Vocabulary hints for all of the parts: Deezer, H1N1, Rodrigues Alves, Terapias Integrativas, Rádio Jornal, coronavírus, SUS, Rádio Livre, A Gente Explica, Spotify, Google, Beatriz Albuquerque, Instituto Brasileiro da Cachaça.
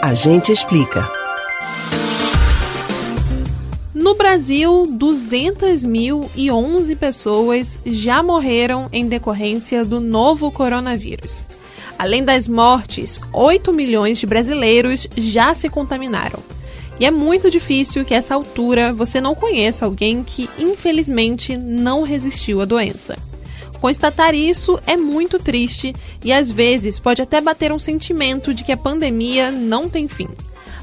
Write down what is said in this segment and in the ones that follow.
A Gente Explica. No Brasil, 200.011 pessoas já morreram em decorrência do novo coronavírus. Além das mortes, 8 milhões de brasileiros já se contaminaram. E é muito difícil que a essa altura você não conheça alguém que, infelizmente, não resistiu à doença. Constatar isso é muito triste e, às vezes, pode até bater um sentimento de que a pandemia não tem fim.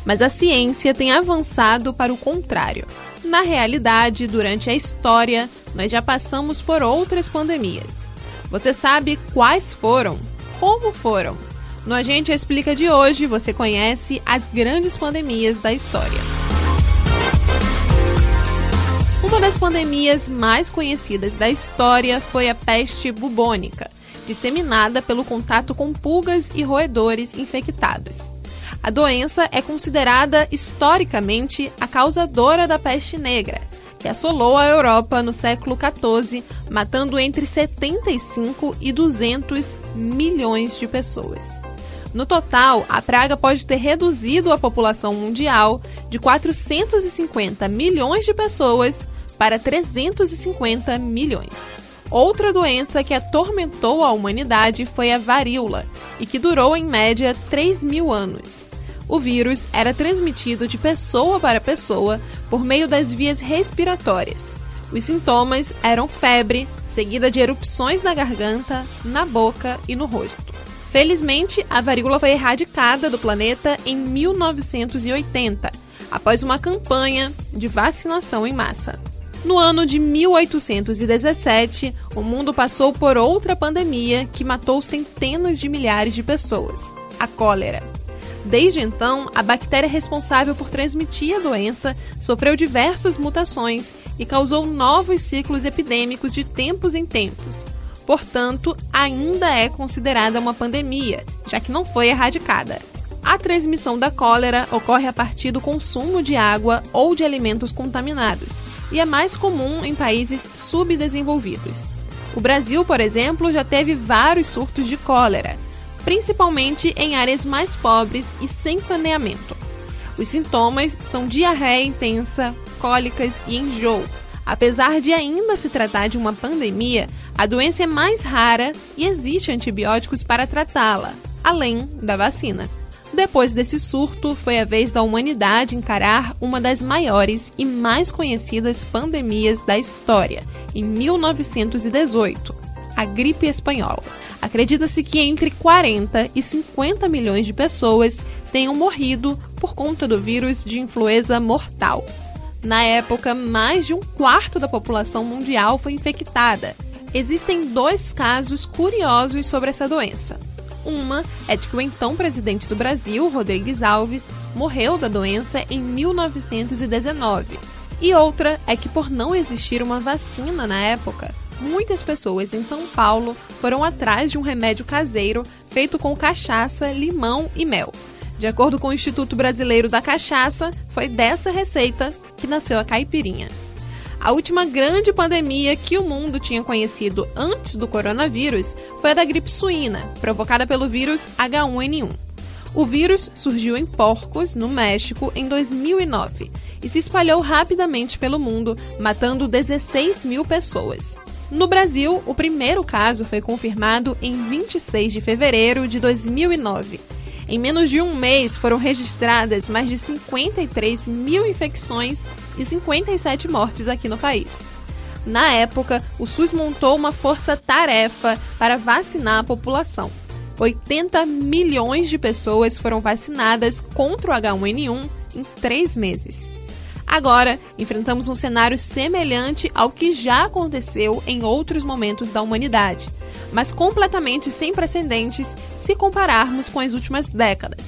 Mas a ciência tem avançado para o contrário. Na realidade, durante a história, nós já passamos por outras pandemias. Você sabe quais foram? Como foram? No A Gente Explica de hoje, você conhece as grandes pandemias da história. Uma das pandemias mais conhecidas da história foi a peste bubônica, disseminada pelo contato com pulgas e roedores infectados. A doença é considerada historicamente a causadora da peste negra, que assolou a Europa no século XIV, matando entre 75 e 200 milhões de pessoas. No total, a praga pode ter reduzido a população mundial de 450 milhões de pessoas para 350 milhões. Outra doença que atormentou a humanidade foi a varíola, e que durou em média 3.000 anos. O vírus era transmitido de pessoa para pessoa por meio das vias respiratórias. Os sintomas eram febre, seguida de erupções na garganta, na boca e no rosto. Felizmente, a varíola foi erradicada do planeta em 1980, após uma campanha de vacinação em massa. No ano de 1817, o mundo passou por outra pandemia que matou centenas de milhares de pessoas, a cólera. Desde então, a bactéria responsável por transmitir a doença sofreu diversas mutações e causou novos ciclos epidêmicos de tempos em tempos. Portanto, ainda é considerada uma pandemia, já que não foi erradicada. A transmissão da cólera ocorre a partir do consumo de água ou de alimentos contaminados e é mais comum em países subdesenvolvidos. O Brasil, por exemplo, já teve vários surtos de cólera, principalmente em áreas mais pobres e sem saneamento. Os sintomas são diarreia intensa, cólicas e enjoo. Apesar de ainda se tratar de uma pandemia, a doença é mais rara e existem antibióticos para tratá-la, além da vacina. Depois desse surto, foi a vez da humanidade encarar uma das maiores e mais conhecidas pandemias da história, em 1918, a gripe espanhola. Acredita-se que entre 40 e 50 milhões de pessoas tenham morrido por conta do vírus de influenza mortal. Na época, mais de um quarto da população mundial foi infectada. Existem dois casos curiosos sobre essa doença. Uma é de que o então presidente do Brasil, Rodrigues Alves, morreu da doença em 1919. E outra é que, por não existir uma vacina na época, muitas pessoas em São Paulo foram atrás de um remédio caseiro feito com cachaça, limão e mel. De acordo com o Instituto Brasileiro da Cachaça, foi dessa receita que nasceu a caipirinha. A última grande pandemia que o mundo tinha conhecido antes do coronavírus foi a da gripe suína, provocada pelo vírus H1N1. O vírus surgiu em porcos, no México, em 2009 e se espalhou rapidamente pelo mundo, matando 16 mil pessoas. No Brasil, o primeiro caso foi confirmado em 26 de fevereiro de 2009. Em menos de um mês, foram registradas mais de 53 mil infecções e 57 mortes aqui no país. Na época, o SUS montou uma força-tarefa para vacinar a população. 80 milhões de pessoas foram vacinadas contra o H1N1 em 3 meses. Agora, enfrentamos um cenário semelhante ao que já aconteceu em outros momentos da humanidade, mas completamente sem precedentes se compararmos com as últimas décadas.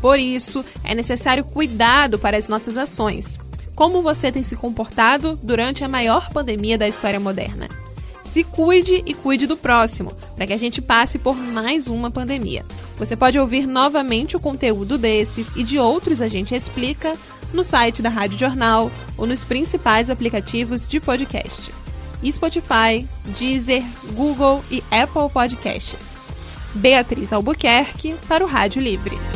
Por isso, é necessário cuidado para as nossas ações. Como você tem se comportado durante a maior pandemia da história moderna? Se cuide e cuide do próximo, para que a gente passe por mais uma pandemia. Você pode ouvir novamente o conteúdo desses e de outros A Gente Explica no site da Rádio Jornal ou nos principais aplicativos de podcast: Spotify, Deezer, Google e Apple Podcasts. Beatriz Albuquerque para o Rádio Livre.